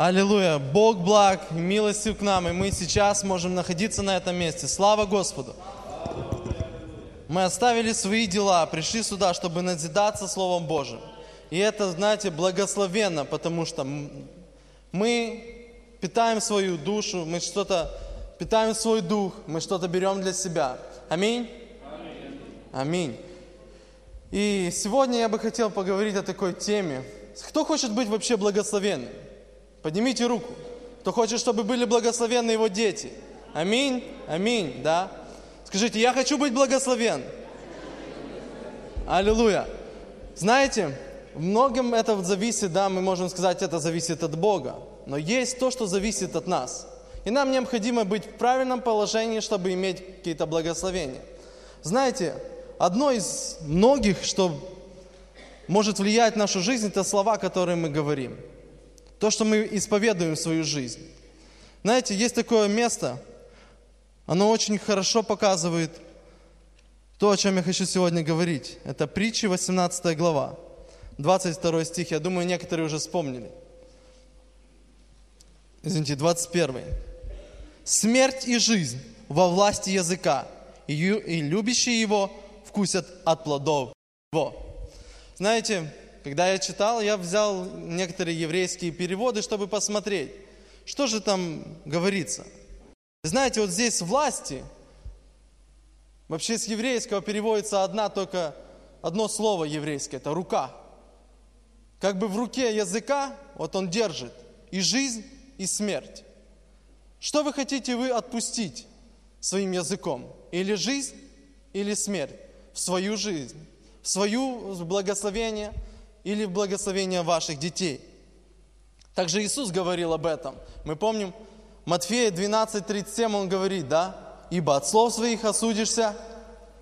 Аллилуйя! Бог благ, милостив к нам, и мы сейчас можем находиться на этом месте. Слава Господу! Мы оставили свои дела, пришли сюда, чтобы назидаться Словом Божьим. И это, знаете, благословенно, потому что мы питаем свою душу, мы что-то питаем свой дух, мы что-то берем для себя. Аминь? Аминь. И сегодня я бы хотел поговорить о такой теме. Кто хочет быть вообще благословенным? Поднимите руку. Кто хочет, чтобы были благословенны его дети? Аминь? Аминь, да? Скажите, я хочу быть благословен. Аллилуйя. Знаете, в многом это зависит, да, мы можем сказать, это зависит от Бога. Но есть то, что зависит от нас. И нам необходимо быть в правильном положении, чтобы иметь какие-то благословения. Знаете, одно из многих, что может влиять на нашу жизнь, это слова, которые мы говорим. То, что мы исповедуем в свою жизнь. Знаете, есть такое место, оно очень хорошо показывает то, о чем я хочу сегодня говорить. Это притчи, 18 глава, 22 стих. Я думаю, некоторые уже вспомнили. Извините, 21. «Смерть и жизнь во власти языка, и любящие его вкусят от плодов его». Знаете, когда я читал, я взял некоторые еврейские переводы, чтобы посмотреть, что же там говорится. Знаете, вот здесь власти, вообще с еврейского переводится только одно слово еврейское, это рука. Как бы в руке языка, вот он держит и жизнь, и смерть. Что вы хотите вы отпустить своим языком? Или жизнь, или смерть? В свою жизнь, в свое благословение или в благословение ваших детей. Также Иисус говорил об этом. Мы помним, Матфея 12:37 Он говорит, да? «Ибо от слов своих осудишься,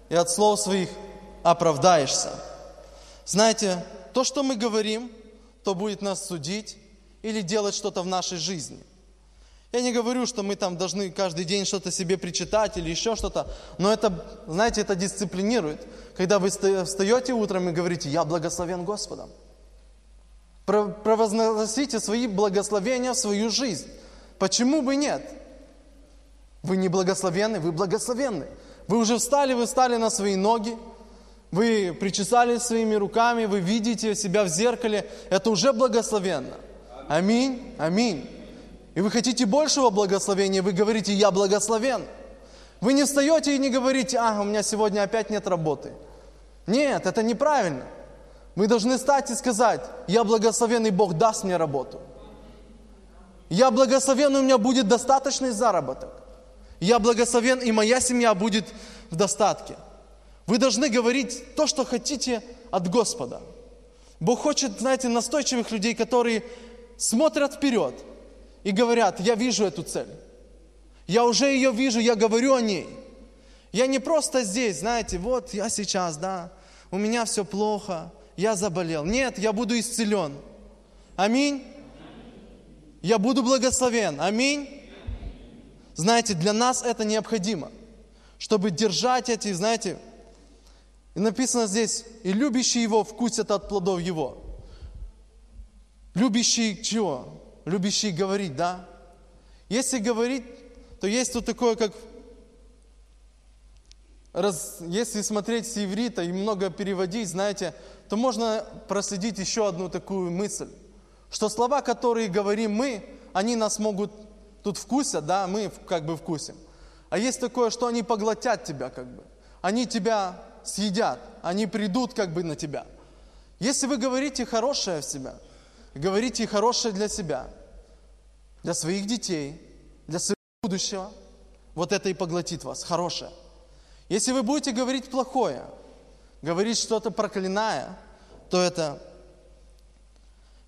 и от слов своих оправдаешься». Знаете, то, что мы говорим, то будет нас судить или делать что-то в нашей жизни. Я не говорю, что мы там должны каждый день что-то себе причитать или еще что-то, но это, знаете, это дисциплинирует. Когда вы встаете утром и говорите, я благословен Господом. Провозгласите свои благословения в свою жизнь. Почему бы нет? Вы не благословенны, вы благословенны. Вы уже встали, вы встали на свои ноги, вы причесались своими руками, вы видите себя в зеркале. Это уже благословенно. Аминь, аминь. И вы хотите большего благословения, вы говорите, я благословен. Вы не встаете и не говорите, у меня сегодня опять нет работы. Нет, это неправильно. Вы должны встать и сказать, я благословен, и Бог даст мне работу. Я благословен, и у меня будет достаточный заработок. Я благословен, и моя семья будет в достатке. Вы должны говорить то, что хотите от Господа. Бог хочет, знаете, настойчивых людей, которые смотрят вперед и говорят, я вижу эту цель. Я уже ее вижу, я говорю о ней. Я не просто здесь, знаете, вот я сейчас, да, у меня все плохо, я заболел. Нет, я буду исцелен. Аминь. Я буду благословен. Аминь. Знаете, для нас это необходимо, чтобы держать эти, знаете, и написано здесь, и любящие его вкусят от плодов его. Любящие чего? Любящие говорить, да? Если говорить, то есть тут такое, как... Если смотреть с иврита и много переводить, знаете, то можно проследить еще одну такую мысль. Что слова, которые говорим мы, они нас могут тут вкусят, да, мы как бы вкусим. А есть такое, что они поглотят тебя как бы. Они тебя съедят, они придут как бы на тебя. Если вы говорите хорошее в себя, говорите хорошее для себя, для своих детей, для своего будущего, вот это и поглотит вас, хорошее. Если вы будете говорить плохое, говорить что-то проклиная, то это...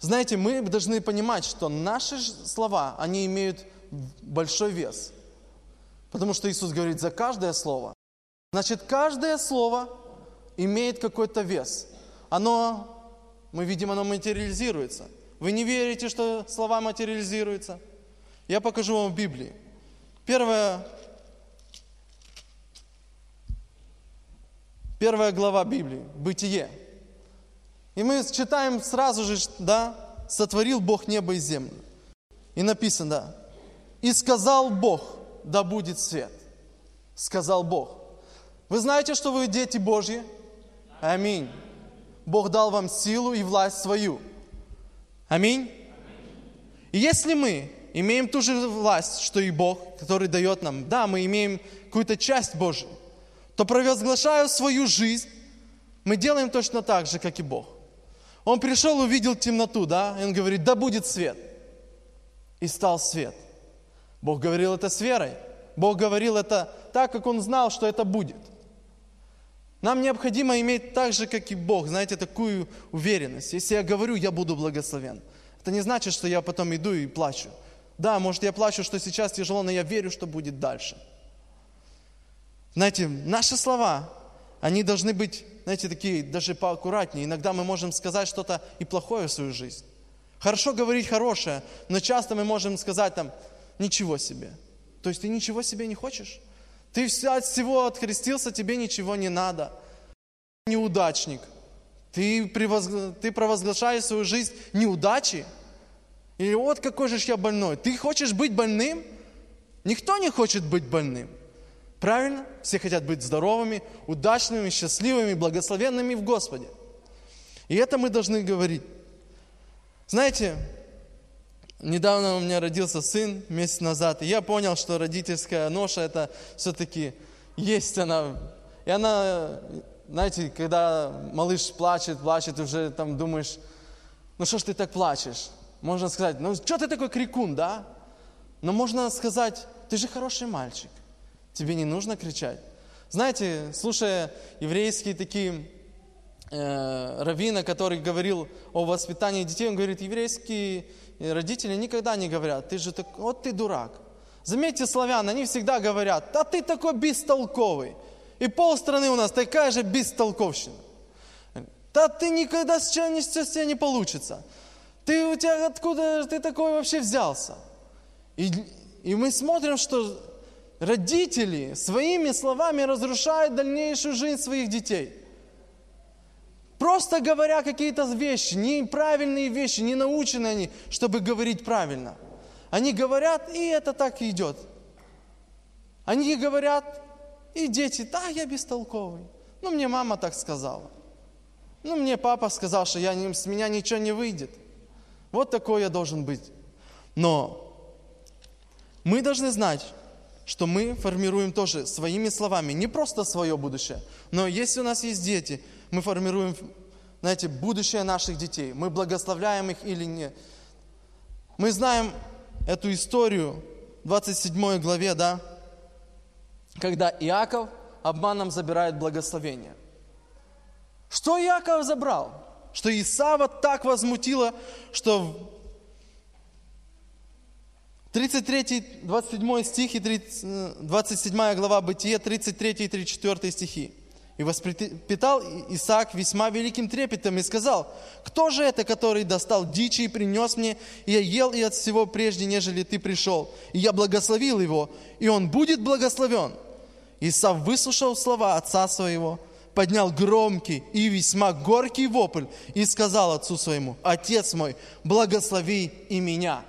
Знаете, мы должны понимать, что наши слова, они имеют большой вес. Потому что Иисус говорит за каждое слово. Значит, каждое слово имеет какой-то вес. Оно, мы видим, оно материализируется. Вы не верите, что слова материализируются? Я покажу вам в Библии. Первая глава Библии, Бытие. И мы читаем сразу же, да, сотворил Бог небо и землю. И написано, и сказал Бог, да будет свет. Сказал Бог. Вы знаете, что вы дети Божьи? Аминь. Бог дал вам силу и власть свою. Аминь. И если мы имеем ту же власть, что и Бог, который дает нам, да, мы имеем какую-то часть Божию, то провозглашая свою жизнь, мы делаем точно так же, как и Бог. Он пришел, увидел темноту, да, и он говорит, да будет свет. И стал свет. Бог говорил это с верой. Бог говорил это так, как Он знал, что это будет. Нам необходимо иметь так же, как и Бог, знаете, такую уверенность. Если я говорю, я буду благословен. Это не значит, что я потом иду и плачу. Да, может, я плачу, что сейчас тяжело, но я верю, что будет дальше. Знаете, наши слова, они должны быть, знаете, такие даже поаккуратнее. Иногда мы можем сказать что-то и плохое в свою жизнь. Хорошо говорить хорошее, но часто мы можем сказать там «ничего себе». То есть ты ничего себе не хочешь? Ты от всего открестился, тебе ничего не надо. Ты неудачник. Ты провозглашаешь свою жизнь неудачи. Или вот какой же я больной. Ты хочешь быть больным? Никто не хочет быть больным. Правильно? Все хотят быть здоровыми, удачными, счастливыми, благословенными в Господе. И это мы должны говорить. Знаете, недавно у меня родился сын, месяц назад, и я понял, что родительская ноша, это все-таки есть она. И она, знаете, когда малыш плачет, уже там думаешь, ну что ж ты так плачешь? Можно сказать, ну что ты такой крикун, да? Но можно сказать, ты же хороший мальчик. Тебе не нужно кричать. Знаете, слушая еврейские такие раввина, который говорил о воспитании детей, он говорит, еврейские родители никогда не говорят, ты же такой, вот ты дурак. Заметьте, славян, они всегда говорят, да ты такой бестолковый. И полстраны у нас такая же бестолковщина. Да ты никогда с чего ничего не получится. Откуда ты такой вообще взялся? И мы смотрим, что родители своими словами разрушают дальнейшую жизнь своих детей. Просто говоря какие-то вещи, неправильные вещи, не научены они, чтобы говорить правильно. Они говорят, и это так и идет. Они говорят, и дети, да, я бестолковый. Ну, мне мама так сказала. Ну, мне папа сказал, что с меня ничего не выйдет. Вот такой я должен быть. Но мы должны знать, что мы формируем тоже своими словами, не просто свое будущее, но если у нас есть дети, мы формируем, знаете, будущее наших детей, мы благословляем их или нет. Мы знаем эту историю в 27 главе, да, когда Иаков обманом забирает благословение. Что Иаков забрал? Что Исава так возмутило, что... 33, 27 стих и 27 глава Бытия, 33 и 34 стихи. «И воспитал Исаак весьма великим трепетом и сказал, кто же это, который достал дичи и принес мне, и я ел и от всего прежде, нежели ты пришел, и я благословил его, и он будет благословен». Исав выслушал слова отца своего, поднял громкий и весьма горький вопль и сказал отцу своему, «Отец мой, благослови и меня».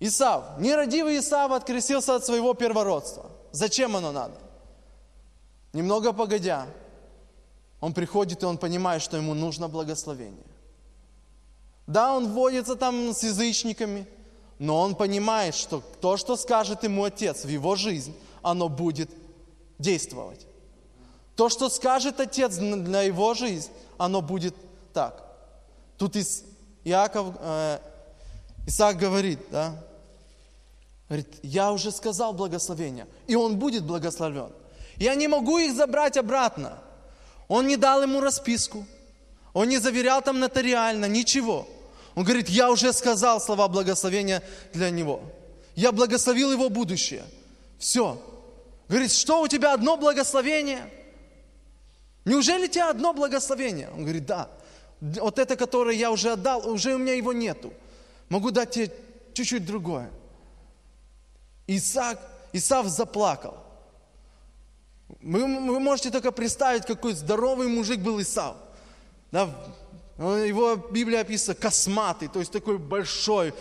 Исав, нерадивый Исав открестился от своего первородства. Зачем оно надо? Немного погодя, он приходит и он понимает, что ему нужно благословение. Да, он водится там с язычниками, но он понимает, что то, что скажет ему отец в его жизнь, оно будет действовать. То, что скажет отец для его жизни, оно будет так. Тут Исаак говорит, да, говорит, я уже сказал благословение, и он будет благословен. Я не могу их забрать обратно. Он не дал ему расписку, он не заверял там нотариально, ничего. Он говорит, я уже сказал слова благословения для него. Я благословил его будущее. Все. Говорит, что у тебя одно благословение? Неужели у тебя одно благословение? Он говорит, да. Вот это, которое я уже отдал, уже у меня его нету. Могу дать тебе чуть-чуть другое. Исав заплакал. Вы можете только представить, какой здоровый мужик был Исав. Да, его Библия описывает косматый, то есть такой большой,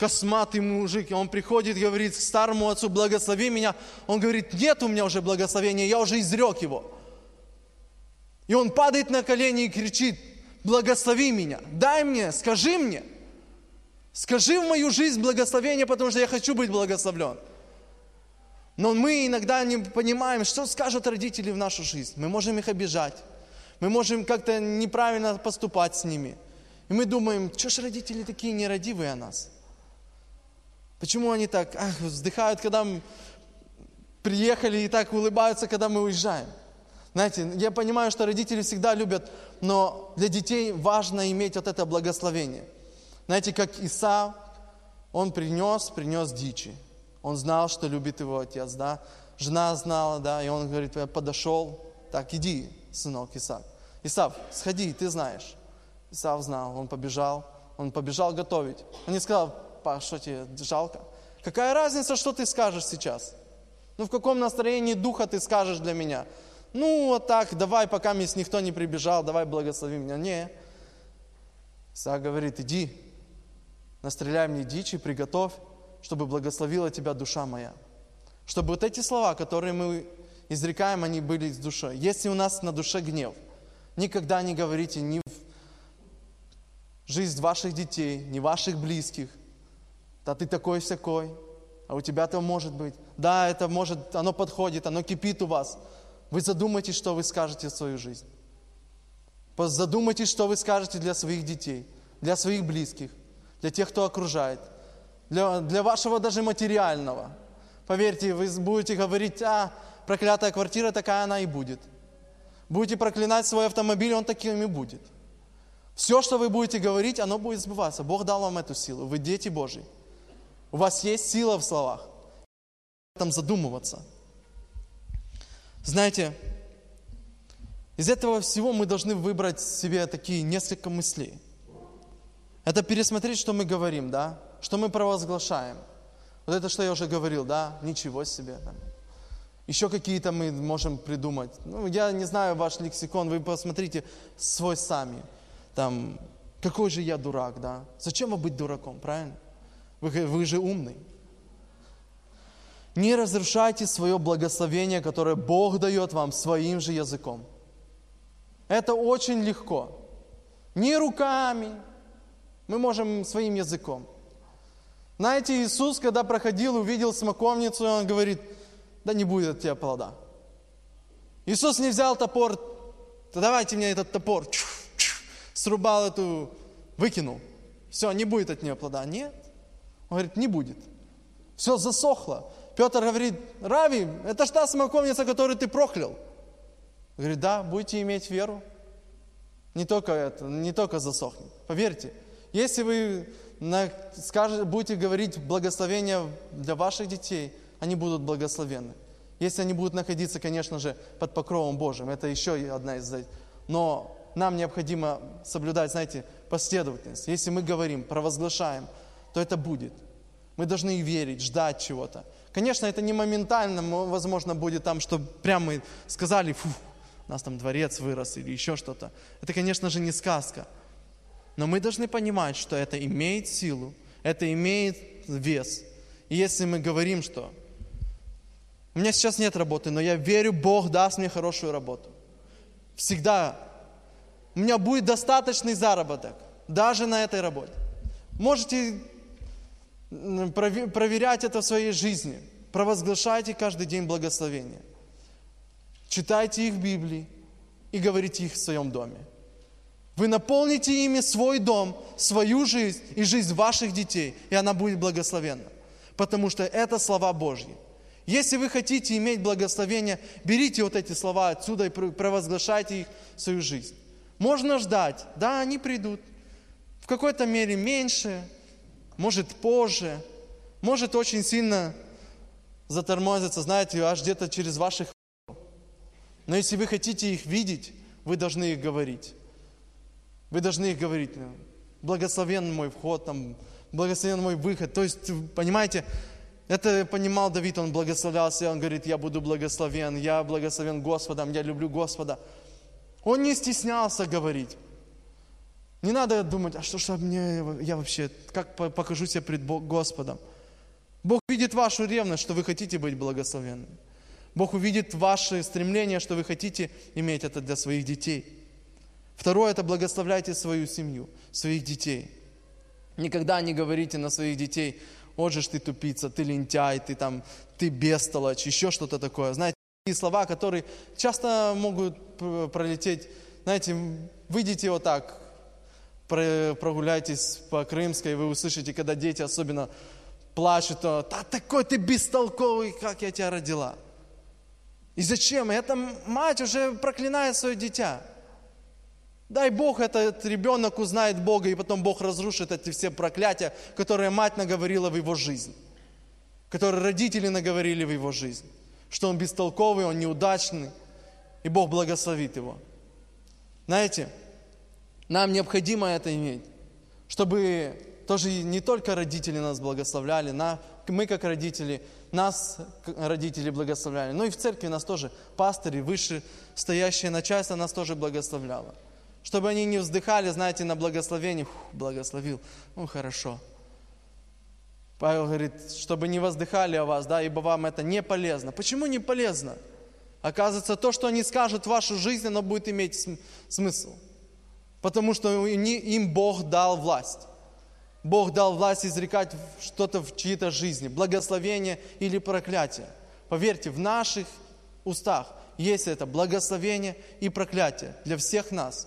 косматый мужик, он приходит, говорит к старому отцу: благослови меня. Он говорит: нет у меня уже благословения, я уже изрек его. И он падает на колени и кричит: благослови меня, дай мне, скажи мне. Скажи в мою жизнь благословение, потому что я хочу быть благословлен. Но мы иногда не понимаем, что скажут родители в нашу жизнь. Мы можем их обижать. Мы можем как-то неправильно поступать с ними. И мы думаем: что ж родители такие нерадивые о нас? Почему они так вздыхают, когда мы приехали, и так улыбаются, когда мы уезжаем? Знаете, я понимаю, что родители всегда любят, но для детей важно иметь вот это благословение. Знаете, как Исав, он принес дичи. Он знал, что любит его отец, да. Жена знала, да, и он говорит: я подошел, так, иди, сынок Исав. Исав, сходи, ты знаешь. Исав знал, он побежал готовить. Он не сказал: па, что тебе жалко? Какая разница, что ты скажешь сейчас? Ну, в каком настроении духа ты скажешь для меня? Ну, вот так, давай, пока мне никто не прибежал, давай благослови меня. Не. Исав говорит: иди, настреляй мне дичи, приготовь, чтобы благословила тебя душа моя. Чтобы вот эти слова, которые мы изрекаем, они были из души. Если у нас на душе гнев, никогда не говорите ни в жизнь ваших детей, ни ваших близких: да ты такой-сякой, а у тебя-то может быть. Да, это может, оно подходит, оно кипит у вас. Вы задумайтесь, что вы скажете в свою жизнь. Задумайтесь, что вы скажете для своих детей, для своих близких, для тех, кто окружает, для вашего даже материального. Поверьте, вы будете говорить: проклятая квартира, такая она и будет. Будете проклинать свой автомобиль, он таким и будет. Все, что вы будете говорить, оно будет сбываться. Бог дал вам эту силу. Вы дети Божьи. У вас есть сила в словах. Об этом задумываться. Знаете, из этого всего мы должны выбрать себе такие несколько мыслей. Это пересмотреть, что мы говорим, да? Что мы провозглашаем. Вот это, что я уже говорил, да? Ничего себе. Там. Еще какие-то мы можем придумать. Ну, я не знаю ваш лексикон, вы посмотрите свой сами. Там, какой же я дурак, да? Зачем вам быть дураком, правильно? Вы же умный. Не разрушайте свое благословение, которое Бог дает вам своим же языком. Это очень легко. Не руками. Мы можем своим языком. Знаете, Иисус, когда проходил, увидел смоковницу, и он говорит: да не будет от тебя плода. Иисус не взял топор: да давайте мне этот топор. Срубал эту, выкинул. Все, не будет от нее плода. Нет. Он говорит: не будет. Все засохло. Петр говорит: Рави, это ж та смоковница, которую ты проклял. Говорит: да, будете иметь веру. Не только засохнет. Поверьте, если вы будете говорить благословения для ваших детей, они будут благословенны. Если они будут находиться, конечно же, под покровом Божьим, это еще одна из... Но нам необходимо соблюдать, знаете, последовательность. Если мы говорим, провозглашаем, то это будет. Мы должны верить, ждать чего-то. Конечно, это не моментально, возможно, будет там, что прямо мы сказали: фу, у нас там дворец вырос или еще что-то. Это, конечно же, не сказка. Но мы должны понимать, что это имеет силу, это имеет вес. И если мы говорим, что у меня сейчас нет работы, но я верю, Бог даст мне хорошую работу. Всегда у меня будет достаточный заработок, даже на этой работе. Можете проверять это в своей жизни. Провозглашайте каждый день благословения. Читайте их в Библии и говорите их в своем доме. Вы наполните ими свой дом, свою жизнь и жизнь ваших детей, и она будет благословенна. Потому что это слова Божьи. Если вы хотите иметь благословение, берите вот эти слова отсюда и провозглашайте их в свою жизнь. Можно ждать, да, они придут. В какой-то мере меньше, может позже, может очень сильно затормозиться, знаете, аж где-то через ваших... Но если вы хотите их видеть, вы должны их говорить. Вы должны их говорить: благословен мой вход, там, благословен мой выход. То есть, понимаете, это понимал Давид, он благословлялся, он говорит: я буду благословен, я благословен Господом, я люблю Господа. Он не стеснялся говорить. Не надо думать, а что же мне, я вообще, как покажу себя пред Господом. Бог видит вашу ревность, что вы хотите быть благословенными. Бог увидит ваши стремления, что вы хотите иметь это для своих детей. Второе, это благословляйте свою семью, своих детей. Никогда не говорите на своих детей: вот же ты тупица, ты лентяй, ты бестолочь, еще что-то такое. Знаете, такие слова, которые часто могут пролететь. Знаете, выйдите вот так, прогуляйтесь по Крымской, вы услышите, когда дети особенно плачут: «Да такой ты бестолковый, как я тебя родила!» И зачем? Эта мать уже проклинает свое дитя. Дай Бог, этот ребенок узнает Бога, и потом Бог разрушит эти все проклятия, которые мать наговорила в его жизнь, которые родители наговорили в его жизнь, что он бестолковый, он неудачный, и Бог благословит его. Знаете, нам необходимо это иметь, чтобы тоже не только родители нас благословляли, мы как родители, нас родители благословляли, но и в церкви нас тоже пастыри, вышестоящее начальство нас тоже благословляло. Чтобы они не вздыхали, знаете, на благословение. Благословил, хорошо. Павел говорит, чтобы не воздыхали о вас, ибо вам это не полезно. Почему не полезно? Оказывается, то, что они скажут в вашу жизнь, оно будет иметь смысл. Потому что им Бог дал власть. Бог дал власть изрекать что-то в чьей-то жизни, благословение или проклятие. Поверьте, в наших устах есть это благословение и проклятие для всех нас.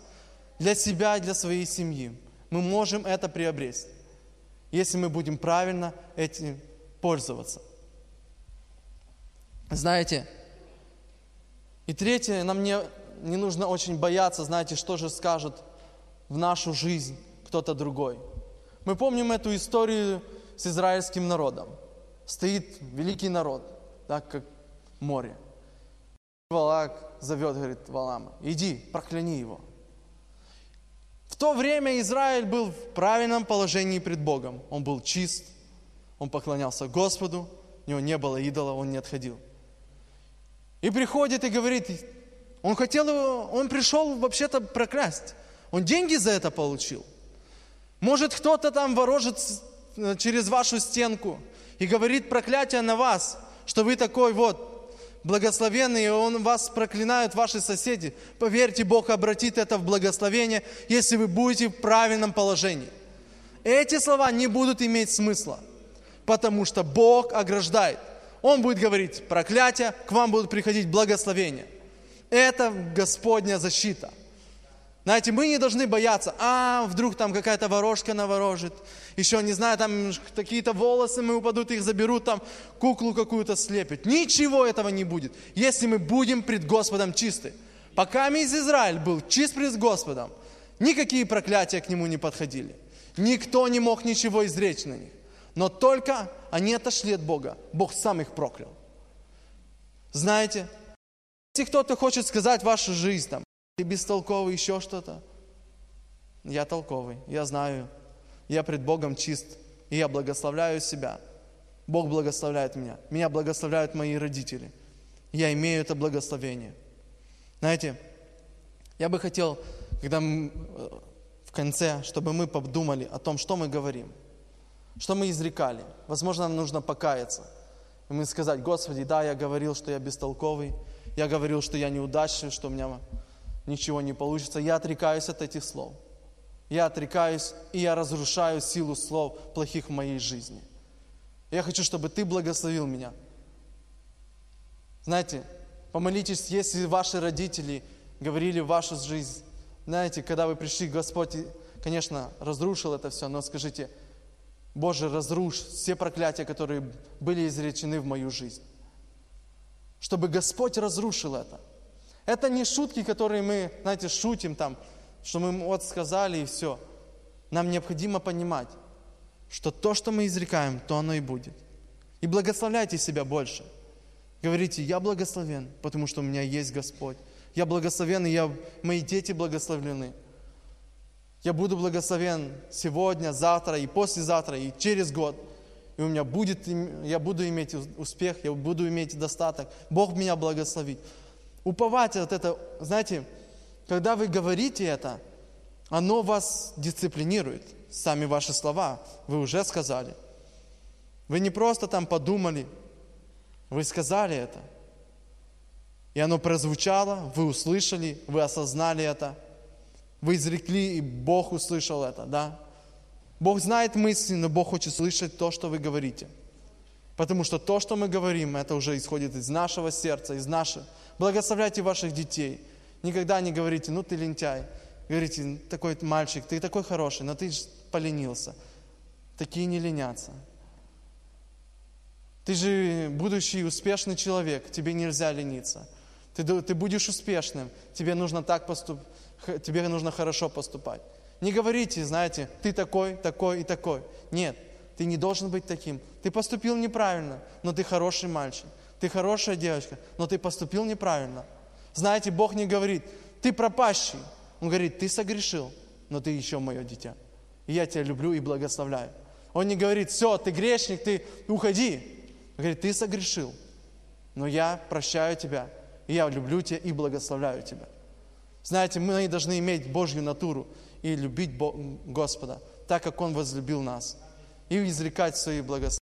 Для себя и для своей семьи. Мы можем это приобрести, если мы будем правильно этим пользоваться. Знаете, и третье, нам не нужно очень бояться, знаете, что же скажет в нашу жизнь кто-то другой. Мы помним эту историю с израильским народом. Стоит великий народ, так как море. Валак зовет, говорит, Валама: иди, прокляни его. В то время Израиль был в правильном положении пред Богом. Он был чист, он поклонялся Господу, у него не было идола, он не отходил. И приходит и говорит, он пришел вообще-то проклясть. Он деньги за это получил. Может, кто-то там ворожит через вашу стенку и говорит проклятие на вас, что вы такой благословенный, и он вас проклинают, ваши соседи. Поверьте, Бог обратит это в благословение, если вы будете в правильном положении. Эти слова не будут иметь смысла, потому что Бог ограждает. Он будет говорить проклятие, к вам будут приходить благословения. Это Господня защита. Знаете, мы не должны бояться, вдруг там какая-то ворожка наворожит, еще не знаю, там какие-то волосы упадут, их заберут, там куклу какую-то слепят. Ничего этого не будет, если мы будем пред Господом чисты. Пока весь Израиль был чист пред Господом, никакие проклятия к нему не подходили. Никто не мог ничего изречь на них. Но только они отошли от Бога, Бог сам их проклял. Знаете, если кто-то хочет сказать вашу жизнь, ты бестолковый, еще что-то. Я толковый, я знаю. Я пред Богом чист. И я благословляю себя. Бог благословляет меня. Меня благословляют мои родители. Я имею это благословение. Знаете, я бы хотел, когда мы в конце, чтобы мы подумали о том, что мы говорим. Что мы изрекали. Возможно, нам нужно покаяться. И мы сказать: Господи, я говорил, что я бестолковый. Я говорил, что я неудачный, что у меня... ничего не получится. Я отрекаюсь от этих слов. Я отрекаюсь, и я разрушаю силу слов плохих в моей жизни. Я хочу, чтобы ты благословил меня. Знаете, помолитесь, если ваши родители говорили в вашу жизнь. Знаете, когда вы пришли, Господь, конечно, разрушил это все, но скажите: Боже, разрушь все проклятия, которые были изречены в мою жизнь. Чтобы Господь разрушил это. Это не шутки, которые мы, знаете, шутим там, что мы сказали и все. Нам необходимо понимать, что то, что мы изрекаем, то оно и будет. И благословляйте себя больше. Говорите: я благословен, потому что у меня есть Господь. Я благословен, и мои дети благословлены. Я буду благословен сегодня, завтра, и послезавтра, и через год. И у меня я буду иметь успех, я буду иметь достаток. Бог меня благословит. Уповать от этого, знаете, когда вы говорите это, Оно вас дисциплинирует. Сами ваши слова вы уже сказали. Вы не просто там подумали, вы сказали это. И оно прозвучало, вы услышали, вы осознали это. Вы изрекли, и Бог услышал это, да? Бог знает мысли, но Бог хочет слышать то, что вы говорите. Потому что то, что мы говорим, это уже исходит из нашего сердца, из нашего. Благословляйте ваших детей. Никогда не говорите, ну ты лентяй. Говорите, такой мальчик, ты такой хороший, но ты же поленился. Такие не ленятся. Ты же будущий успешный человек, тебе нельзя лениться. Ты будешь успешным, тебе нужно так поступать, тебе нужно хорошо поступать. Не говорите, знаете, ты такой, такой и такой. Нет, ты не должен быть таким. Ты поступил неправильно, но ты хороший мальчик. Ты хорошая девочка, но ты поступил неправильно. Знаете, Бог не говорит, ты пропащий. Он говорит, ты согрешил, но ты еще мое дитя. И я тебя люблю и благословляю. Он не говорит, все, ты грешник, ты уходи. Он говорит, ты согрешил, но я прощаю тебя, и я люблю тебя и благословляю тебя. Знаете, мы должны иметь Божью натуру и любить Господа, так как Он возлюбил нас, и изрекать свои благословения.